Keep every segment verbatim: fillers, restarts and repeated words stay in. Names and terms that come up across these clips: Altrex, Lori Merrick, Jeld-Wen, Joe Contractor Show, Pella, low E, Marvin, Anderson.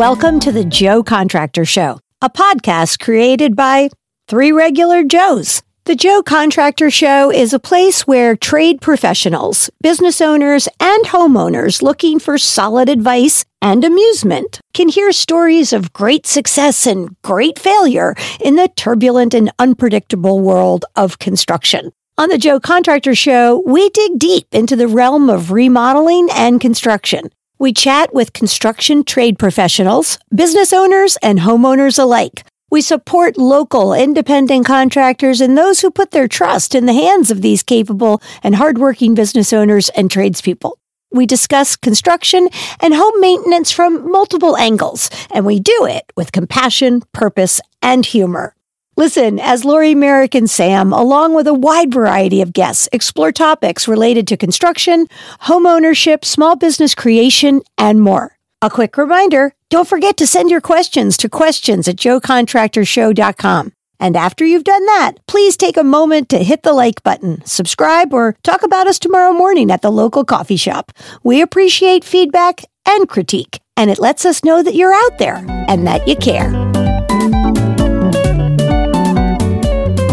Welcome to the Joe Contractor Show, a podcast created by three regular Joes. The Joe Contractor Show is a place where trade professionals, business owners, and homeowners looking for solid advice and amusement can hear stories of great success and great failure in the turbulent and unpredictable world of construction. On the Joe Contractor Show, we dig deep into the realm of remodeling and construction. We chat with construction trade professionals, business owners, and homeowners alike. We support local independent contractors and those who put their trust in the hands of these capable and hardworking business owners and tradespeople. We discuss construction and home maintenance from multiple angles, and we do it with compassion, purpose, and humor. Listen as Lori Merrick and Sam, along with a wide variety of guests, explore topics related to construction, homeownership, small business creation, and more. A quick reminder, don't forget to send your questions to questions at joe contractor show dot com. And after you've done that, please take a moment to hit the like button, subscribe, or talk about us tomorrow morning at the local coffee shop. We appreciate feedback and critique, and it lets us know that you're out there and that you care.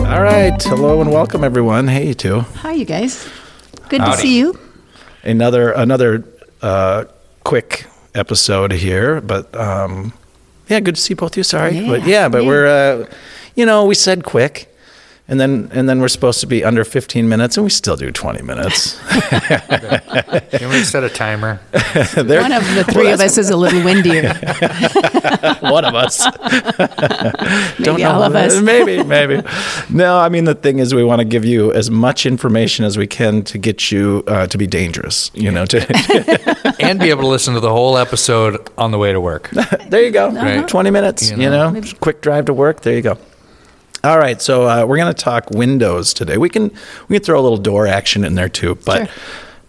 All right. Hello and welcome, everyone. Hey, you two. Hi, you guys. Good Howdy. To see you. Another another uh, quick episode here, but um, yeah, good to see both of you. Sorry, yeah. but yeah, but yeah. we're uh, you know we said quick, and then and then we're supposed to be under fifteen minutes, and we still do twenty minutes. Can we set a timer? One of the three well, of us is a little windier. One of us. Maybe Don't know all of us. maybe, maybe. No, I mean the thing is, we want to give you as much information as we can to get you uh, to be dangerous, you yeah. know, to and be able to listen to the whole episode on the way to work. There you go. Uh-huh. twenty minutes. You know, you know maybe. Quick drive to work. There you go. All right, so uh, we're going to talk windows today. We can we can throw a little door action in there too, but sure.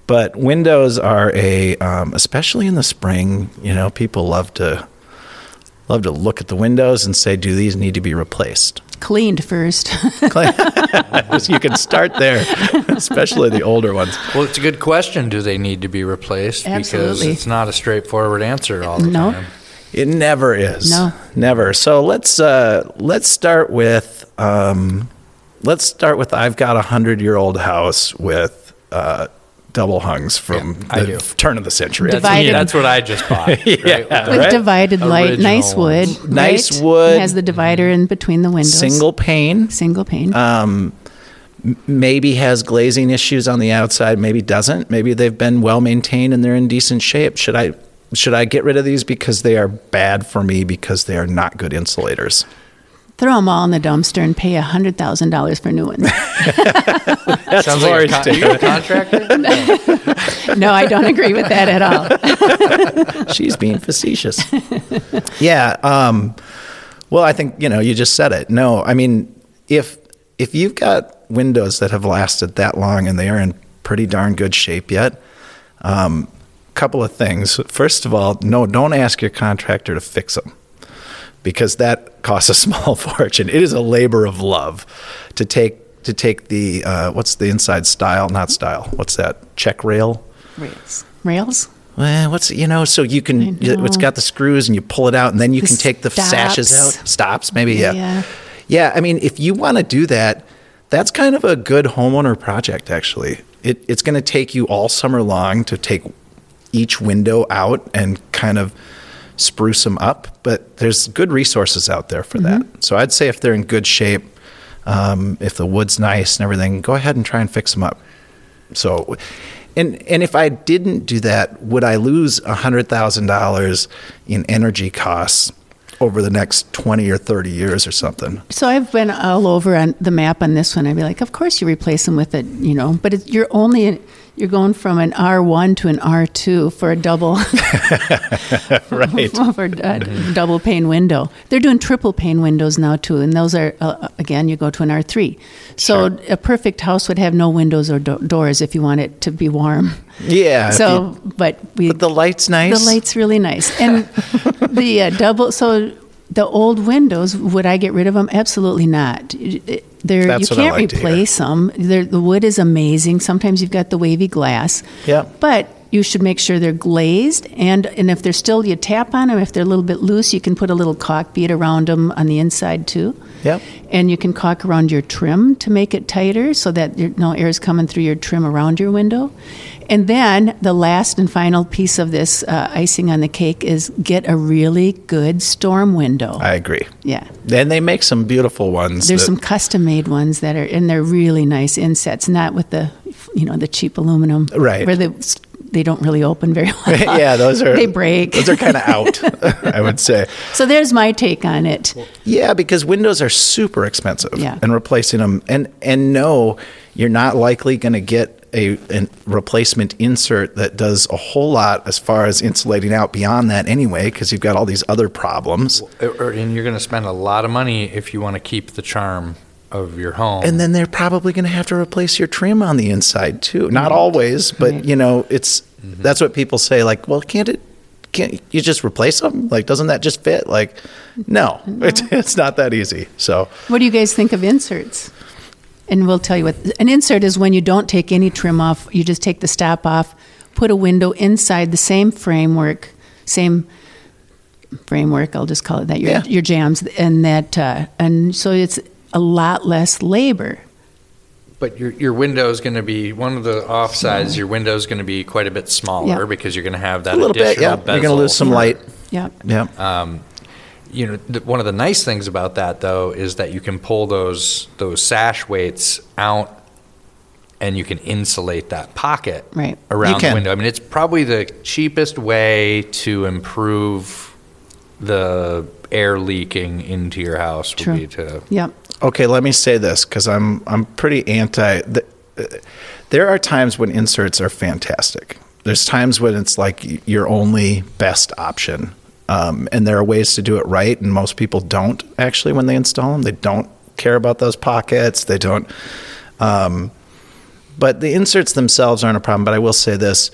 but windows are a um, especially in the spring, you know, people love to love to look at the windows and say, do these need to be replaced? Cleaned first. You can start there, especially the older ones. Well, it's a good question. Do they need to be replaced? Absolutely. Because it's not a straightforward answer all the no. time. It never is. No. Never. So let's uh, let's start with um, let's start with I've got a hundred year old house with uh, double hungs from yeah, the f- turn of the century. That's, yeah, that's what I just bought. Right? yeah, with right? divided light, original nice wood. Ones. Nice right? wood. It has the divider in between the windows. Single pane. Single pane. Um, maybe has glazing issues on the outside. Maybe doesn't. Maybe they've been well maintained and they're in decent shape. Should I? Should I get rid of these because they are bad for me because they are not good insulators? Throw them all in the dumpster and pay one hundred thousand dollars for new ones. That's Sounds like a, con- a contractor? No, I don't agree with that at all. She's being facetious. Yeah. Um, well, I think, you know, you just said it. No, I mean, if if you've got windows that have lasted that long and they are in pretty darn good shape yet, um couple of things. First of all, no, don't ask your contractor to fix them because that costs a small fortune. It is a labor of love to take to take the uh, what's the inside style, not style. What's that? Check rail? Rails. Rails? Well, what's you know? So you can it's got the screws and you pull it out and then you the can take the stops. sashes out. Stops maybe yeah. yeah. Yeah, I mean if you want to do that, that's kind of a good homeowner project actually. It it's going to take you all summer long to take each window out and kind of spruce them up, but there's good resources out there for mm-hmm. that. So I'd say if they're in good shape, um, if the wood's nice and everything, go ahead and try and fix them up. So, and and if I didn't do that, would I lose one hundred thousand dollars in energy costs over the next twenty or thirty years or something? So I've been all over on the map on this one. I'd be like, of course you replace them with it, you know, but it, you're only... In, You're going from an R one to an R two for a double, right? for a double pane window. They're doing triple pane windows now too, and those are uh, again you go to an R three. So sure. a perfect house would have no windows or do- doors if you want it to be warm. Yeah. So, you, but we. But the light's nice. The light's really nice, and the uh, double. So the old windows, would I get rid of them? Absolutely not. It, There, you can't like replace them. They're, the wood is amazing. Sometimes you've got the wavy glass. Yeah. But you should make sure they're glazed, and, and if they're still, you tap on them. If they're a little bit loose, you can put a little caulk bead around them on the inside too. Yep. And you can caulk around your trim to make it tighter so that your, no air is coming through your trim around your window. And then the last and final piece of this uh, icing on the cake is get a really good storm window. I agree. Yeah. Then they make some beautiful ones. There's that- some custom-made ones that are, and they're really nice insets, not with the, you know, the cheap aluminum. Right. Where the They don't really open very well. Yeah, those are... They break. Those are kind of out, I would say. So there's my take on it. Yeah, because windows are super expensive. Yeah. And replacing them. And, and no, you're not likely going to get a, a replacement insert that does a whole lot as far as insulating out beyond that anyway, because you've got all these other problems. And you're going to spend a lot of money if you want to keep the charm of your home. And then they're probably going to have to replace your trim on the inside too. Not right. always, but right. you know, it's mm-hmm. that's what people say, like, well, can't it can't you just replace them? Like, doesn't that just fit? Like, no. no. It's it's not that easy. So what do you guys think of inserts? And we'll tell you what an insert is. When you don't take any trim off, you just take the stop off, put a window inside the same framework, same framework, I'll just call it that, your yeah. your jams, and that uh, and so it's a lot less labor. But your your window is going to be, one of the offsides, your window is going to be quite a bit smaller, yep. because you're going to have that a little additional bit, yeah. bezel. You're going to lose some light. Yeah. Yeah. Um, you know, th- one of the nice things about that, though, is that you can pull those those sash weights out, and you can insulate that pocket right. around the window. I mean, it's probably the cheapest way to improve the air leaking into your house would True. be to... Yep. Okay, let me say this, because I'm I'm pretty anti... The, uh, there are times when inserts are fantastic. There's times when it's like your only best option. Um, and there are ways to do it right, and most people don't, actually, when they install them. They don't care about those pockets. They don't... Um, but the inserts themselves aren't a problem. But I will say this,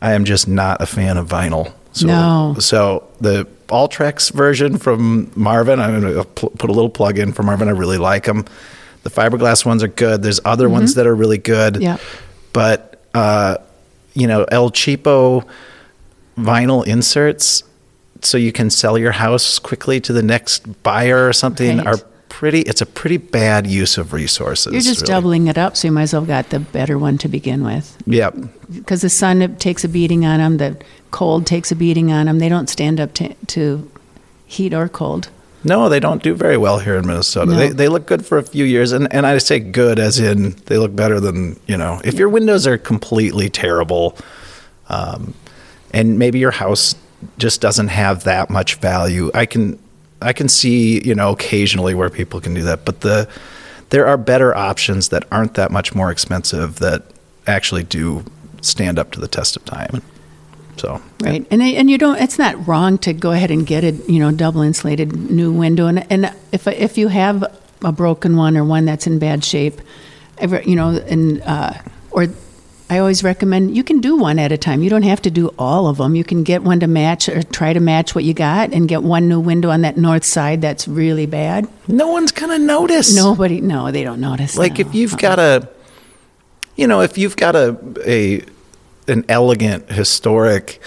I am just not a fan of vinyl. So, no. So the Altrex version from Marvin, I'm going to put a little plug in for Marvin. I really like them. The fiberglass ones are good. There's other mm-hmm. ones that are really good. Yeah. But, uh, you know, El Cheapo vinyl inserts, so you can sell your house quickly to the next buyer or something, right. are pretty, it's a pretty bad use of resources. You're just really. doubling it up, so you might as well got the better one to begin with. Yeah. Because the sun it takes a beating on them, the cold takes a beating on them. They don't stand up to, to heat or cold. No, they don't do very well here in Minnesota. No. They they look good for a few years, and, and I say good as in they look better than, you know, if yeah. your windows are completely terrible, um, and maybe your house just doesn't have that much value. I can... I can see, you know, occasionally where people can do that, but the there are better options that aren't that much more expensive that actually do stand up to the test of time. So right, yeah. and they, and you don't. It's not wrong to go ahead and get a, you know, double insulated new window, and and if if you have a broken one or one that's in bad shape, ever you know, and uh, or. I always recommend you can do one at a time. You don't have to do all of them. You can get one to match or try to match what you got and get one new window on that north side that's really bad. No one's going to notice. Nobody, no, they don't notice. Like no. if you've uh-uh. got a, you know, if you've got a, a an elegant, historic,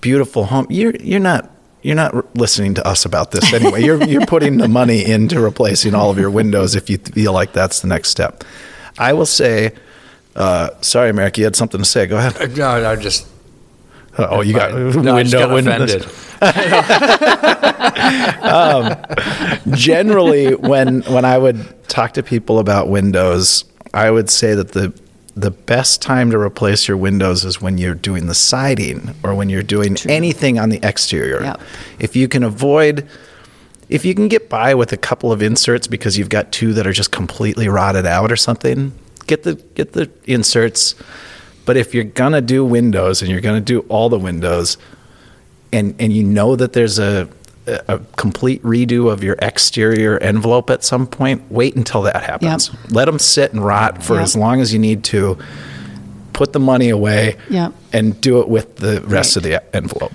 beautiful home, you're you're not you're not listening to us about this anyway. You're you're putting the money into replacing all of your windows if you feel like that's the next step. I will say. Uh, sorry, Merrick, you had something to say. Go ahead. Uh, no, I no, just. Uh, oh, you got no, window. I just got window offended. um, generally, when when I would talk to people about windows, I would say that the the best time to replace your windows is when you're doing the siding or when you're doing True. anything on the exterior. Yep. If you can avoid. If you can get by with a couple of inserts because you've got two that are just completely rotted out or something. Get the get the inserts, but if you're gonna do windows and you're gonna do all the windows, and and you know that there's a a complete redo of your exterior envelope at some point, wait until that happens. Yep. Let them sit and rot for yep. as long as you need to. Put the money away yep. and do it with the rest right. of the envelope.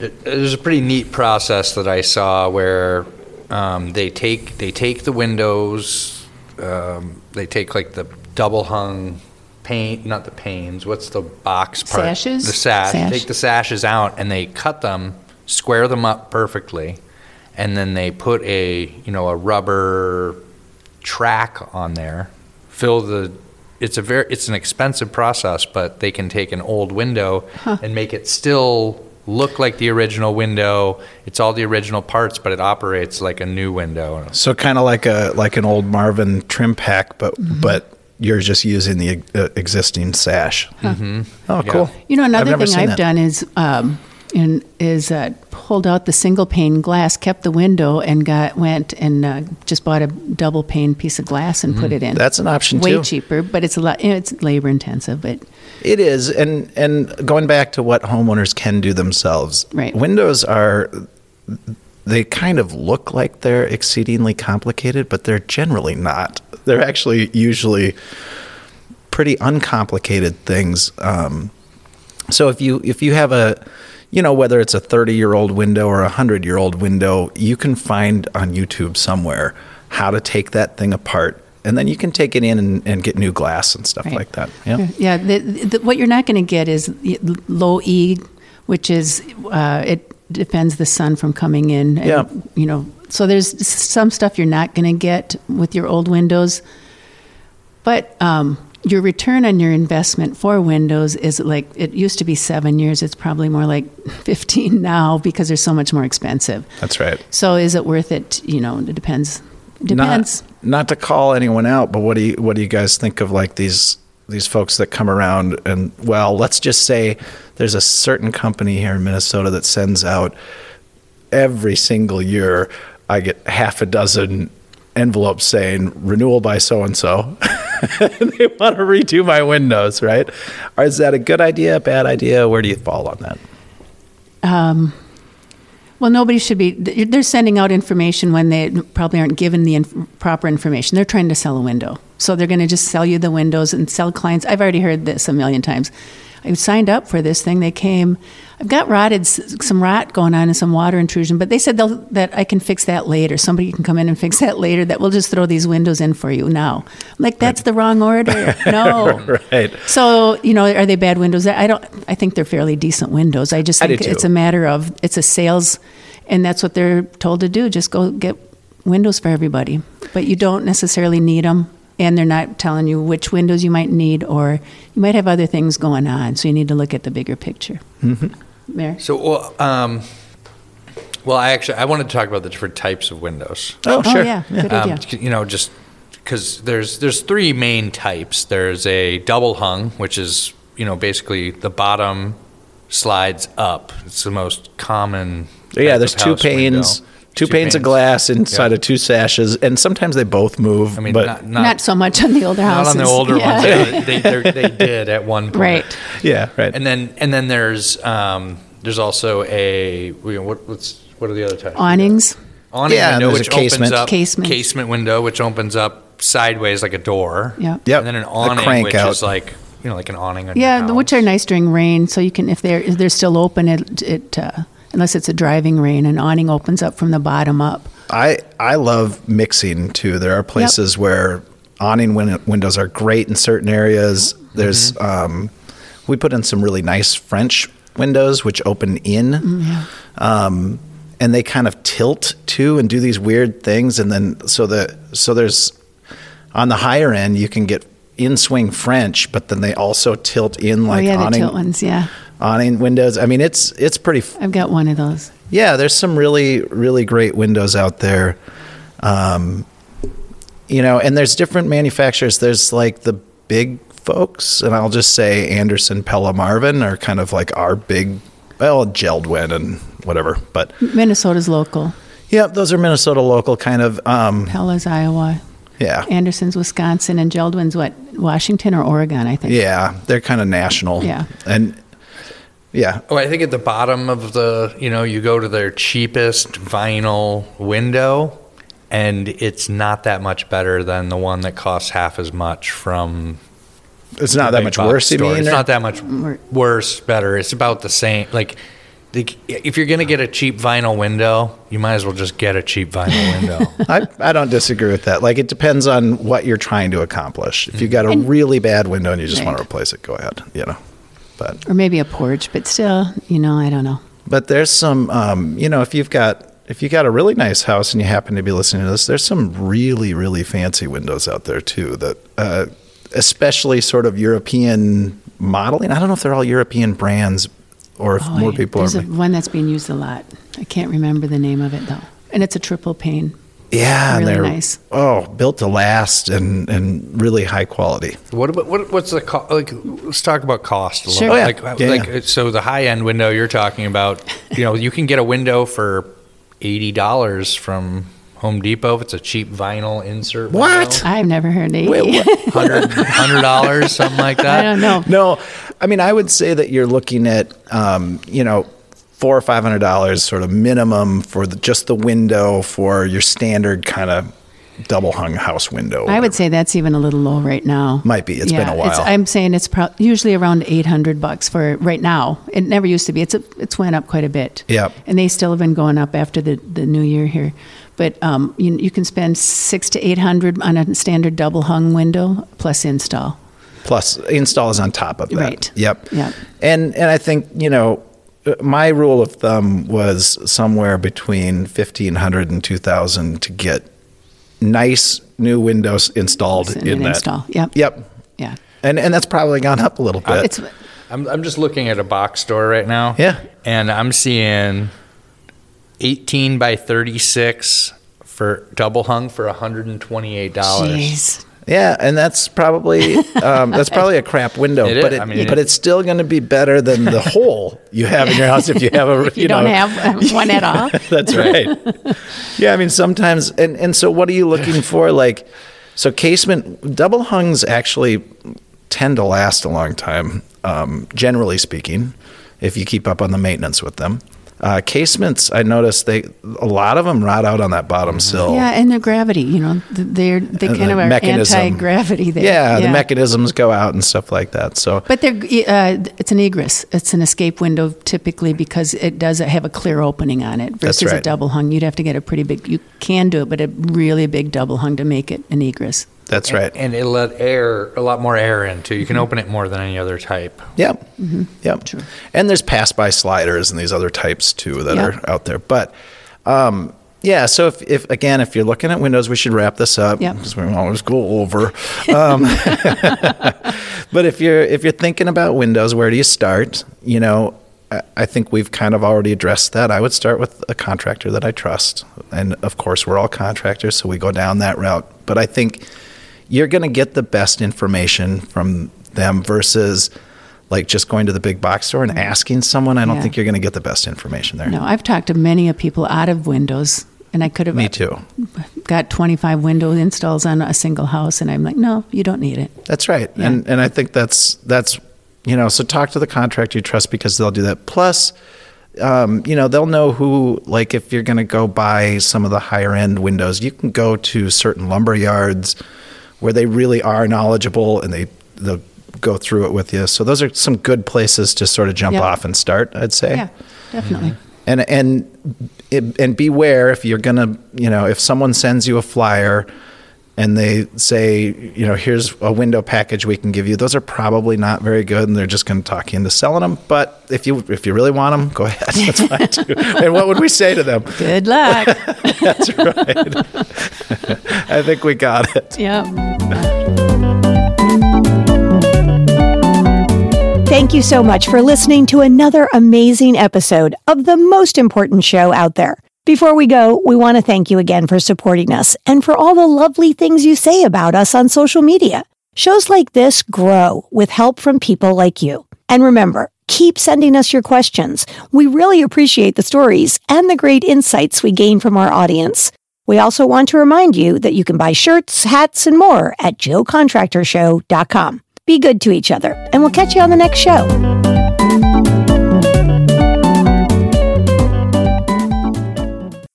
It, there's a pretty neat process that I saw where um, they take they take the windows. Um, they take like the double hung pane, not the panes, what's the box part? Sashes? The sash. sash. Take the sashes out, and they cut them, square them up perfectly, and then they put a, you know, a rubber track on there, fill the, it's a very, it's an expensive process, but they can take an old window huh. and make it still look like the original window. It's all the original parts, but it operates like a new window. So kind of like a like an old Marvin trim pack, but mm-hmm. but you're just using the uh, existing sash. Huh. Mm-hmm. Oh, yeah. Cool. You know, another I've thing I've that. done is um, in, is uh, pulled out the single pane glass, kept the window, and got went and uh, just bought a double pane piece of glass and mm-hmm. put it in. That's an option Way too. Way cheaper, but it's a lot. It's labor intensive, but. It is, and and going back to what homeowners can do themselves, right. Windows are, they kind of look like they're exceedingly complicated, but they're generally not. They're actually usually pretty uncomplicated things. Um, so if you if you have a, you know, whether it's a thirty-year-old window or a one hundred-year-old window, you can find on YouTube somewhere how to take that thing apart. And then you can take it in and, and get new glass and stuff right. like that. Yeah, yeah. The, the, what you're not going to get is low E, which is uh, it defends the sun from coming in. And, yeah. You know, so there's some stuff you're not going to get with your old windows, but um, your return on your investment for windows is like it used to be seven years. It's probably more like fifteen now because they're so much more expensive. That's right. So is it worth it? You know, it depends. Depends. Not, not to call anyone out, but what do you what do you guys think of like these these folks that come around and, well, let's just say there's a certain company here in Minnesota that sends out every single year, I get half a dozen envelopes saying renewal by so and so. They want to redo my windows, right? Or is that a good idea, bad idea? Where do you fall on that? Um. Well, nobody should be. They're sending out information when they probably aren't given the inf- proper information. They're trying to sell a window. So they're going to just sell you the windows and sell clients. I've already heard this a million times. I signed up for this thing. They came. I've got rotted, some rot going on and some water intrusion, but they said that I can fix that later. Somebody can come in and fix that later, that we'll just throw these windows in for you now. I'm like, that's the wrong order. No. Right. So, you know, are they bad windows? I don't. I think they're fairly decent windows. I just think I it's a matter of, it's a sales, and that's what they're told to do. Just go get windows for everybody. But you don't necessarily need them. And they're not telling you which windows you might need, or you might have other things going on. So you need to look at the bigger picture. Mm-hmm. Mary? So, well, um, well, I actually I wanted to talk about the different types of windows. Oh, oh sure, yeah, yeah. Good um, idea. You know, just because there's there's three main types. There's a double hung, which is, you know, basically the bottom slides up. It's the most common. Yeah, there's two panes. Window. Two, two panes, panes of glass inside yeah. of two sashes, and sometimes they both move. I mean, but not, not, not so much on the older houses. Not on the older yeah. ones. They, they, they did at one point. Right. Yeah. Right. And then and then there's um, there's also a what what's what are the other types? Awnings. Awning yeah, window, which opens up casement. Casement window, which opens up sideways like a door. Yeah. Yep. And then an awning, which out. is like you know like an awning. Yeah, the, which are nice during rain, so you can if they're if they're still open, it it. Uh, Unless it's a driving rain, an awning opens up from the bottom up. I, I love mixing, too. There are places yep. where awning win- windows are great in certain areas. There's mm-hmm. um, we put in some really nice French windows, which open in. Mm-hmm. Um, and they kind of tilt, too, and do these weird things. And then so the so there's on the higher end, you can get in-swing French, but then they also tilt in like oh, yeah, awning. The tilt ones, yeah. Awning windows. I mean, it's it's pretty. F- I've got one of those. Yeah, there's some really really great windows out there, um, you know. And there's different manufacturers. There's like the big folks, and I'll just say Anderson, Pella, Marvin are kind of like our big. Well, Jeld-Wen and whatever, but Minnesota's local. Yeah, those are Minnesota local kind of. Um, Pella's Iowa. Yeah. Anderson's Wisconsin, and Jeld-Wen's what Washington or Oregon, I think. Yeah, they're kind of national. Yeah, and. Yeah. Oh, I think at the bottom of the, you know, you go to their cheapest vinyl window, and it's not that much better than the one that costs half as much from. It's not that much worse, you mean? It's not that much worse, better. It's about the same. Like, If you're going to get a cheap vinyl window, you might as well just get a cheap vinyl window. I, I don't disagree with that. Like, it depends on what you're trying to accomplish. If you got a and, really bad window and you just right. want to replace it, go ahead, you know. But or maybe a porch, but still, you know, I don't know. But there's some, um, you know, if you've got if you got a really nice house and you happen to be listening to this, there's some really, really fancy windows out there too that, uh, especially sort of European modeling. I don't know if they're all European brands. Or if oh, more people there's are. There's one that's being used a lot. I can't remember the name of it though, and it's a triple pane. Yeah, really they're, nice. Oh, built to last and, and really high quality. What about what? What's the co- like? Let's talk about cost a sure. little. Bit. Yeah. Like, yeah, like yeah. so the high end window you're talking about. You know, you can get a window for eighty dollars from Home Depot if it's a cheap vinyl insert. What? Window. I've never heard eighty. Wait, Hundred hundred dollars, something like that. I don't know. No, I mean I would say that you're looking at um, you know four or five hundred dollars sort of minimum for the, just the window for your standard kind of double hung house window. I would say that's even a little low right now. Might be. It's yeah, been a while. It's, I'm saying it's pro- usually around eight hundred bucks for right now. It never used to be. It's a, it's went up quite a bit. Yeah. And they still have been going up after the, the new year here. But um, you, you can spend six to eight hundred on a standard double hung window plus install. Plus install is on top of that. Right. Yep. Yep. And and I think you know my rule of thumb was somewhere between fifteen hundred and two thousand to get nice new windows installed in, in that. Install. Yep. Yep. Yeah. And and that's probably gone up a little bit. It's, I'm I'm just looking at a box store right now. Yeah. And I'm seeing eighteen by thirty-six for double hung for one hundred twenty-eight dollars. Jeez. Yeah, and that's probably um, that's probably a crap window, it but it, I mean, but it, it's still going to be better than the hole you have in your house if you have a if you, you don't know, have one at all. That's right. Yeah, I mean sometimes and, and so what are you looking for? Like so casement double hungs actually tend to last a long time, um, generally speaking, if you keep up on the maintenance with them. Uh, casements, I noticed they a lot of them rot out on that bottom sill. Yeah, and the gravity, you know, they're they kind the of are mechanism. Anti-gravity there. Yeah, yeah, the mechanisms go out and stuff like that. So, but they're uh, it's an egress, it's an escape window typically because it does have a clear opening on it versus right. a double hung. You'd have to get a pretty big. You can do it, but a really big double hung to make it an egress. That's and, right, and it let air a lot more air in too. You can mm-hmm. open it more than any other type. Yep, mm-hmm. yep. True. And there's pass-by sliders and these other types too that yep. are out there. But um, yeah, so if, if again, if you're looking at windows, we should wrap this up because yep. we always go over. Um, but if you're if you're thinking about windows, where do you start? You know, I, I think we've kind of already addressed that. I would start with a contractor that I trust, and of course, we're all contractors, so we go down that route. But I think you're going to get the best information from them versus like just going to the big box store and asking someone. I don't yeah. think you're going to get the best information there. No, I've talked to many of people out of windows, and I could have Me too. got twenty-five window installs on a single house, and I'm like, no, you don't need it. That's right. Yeah. And and I think that's, that's you know, so talk to the contractor you trust because they'll do that. Plus, um, you know, they'll know who, like if you're going to go buy some of the higher end windows, you can go to certain lumber yards where they really are knowledgeable and they they'll go through it with you. So those are some good places to sort of jump yep. off and start, I'd say. Yeah, definitely. Mm-hmm. And and it, and beware if you're gonna, you know, if someone sends you a flyer and they say, you know, here's a window package we can give you, those are probably not very good and they're just gonna talk you into selling them. But if you if you really want them, go ahead, that's fine too. And what would we say to them? Good luck. That's right. I think we got it. Yep. Thank you so much for listening to another amazing episode of the most important show out there. Before we go, we want to thank you again for supporting us and for all the lovely things you say about us on social media. Shows like this grow with help from people like you. And remember, keep sending us your questions. We really appreciate the stories and the great insights we gain from our audience. We also want to remind you that you can buy shirts, hats, and more at joe contractor show dot com. Be good to each other, and we'll catch you on the next show.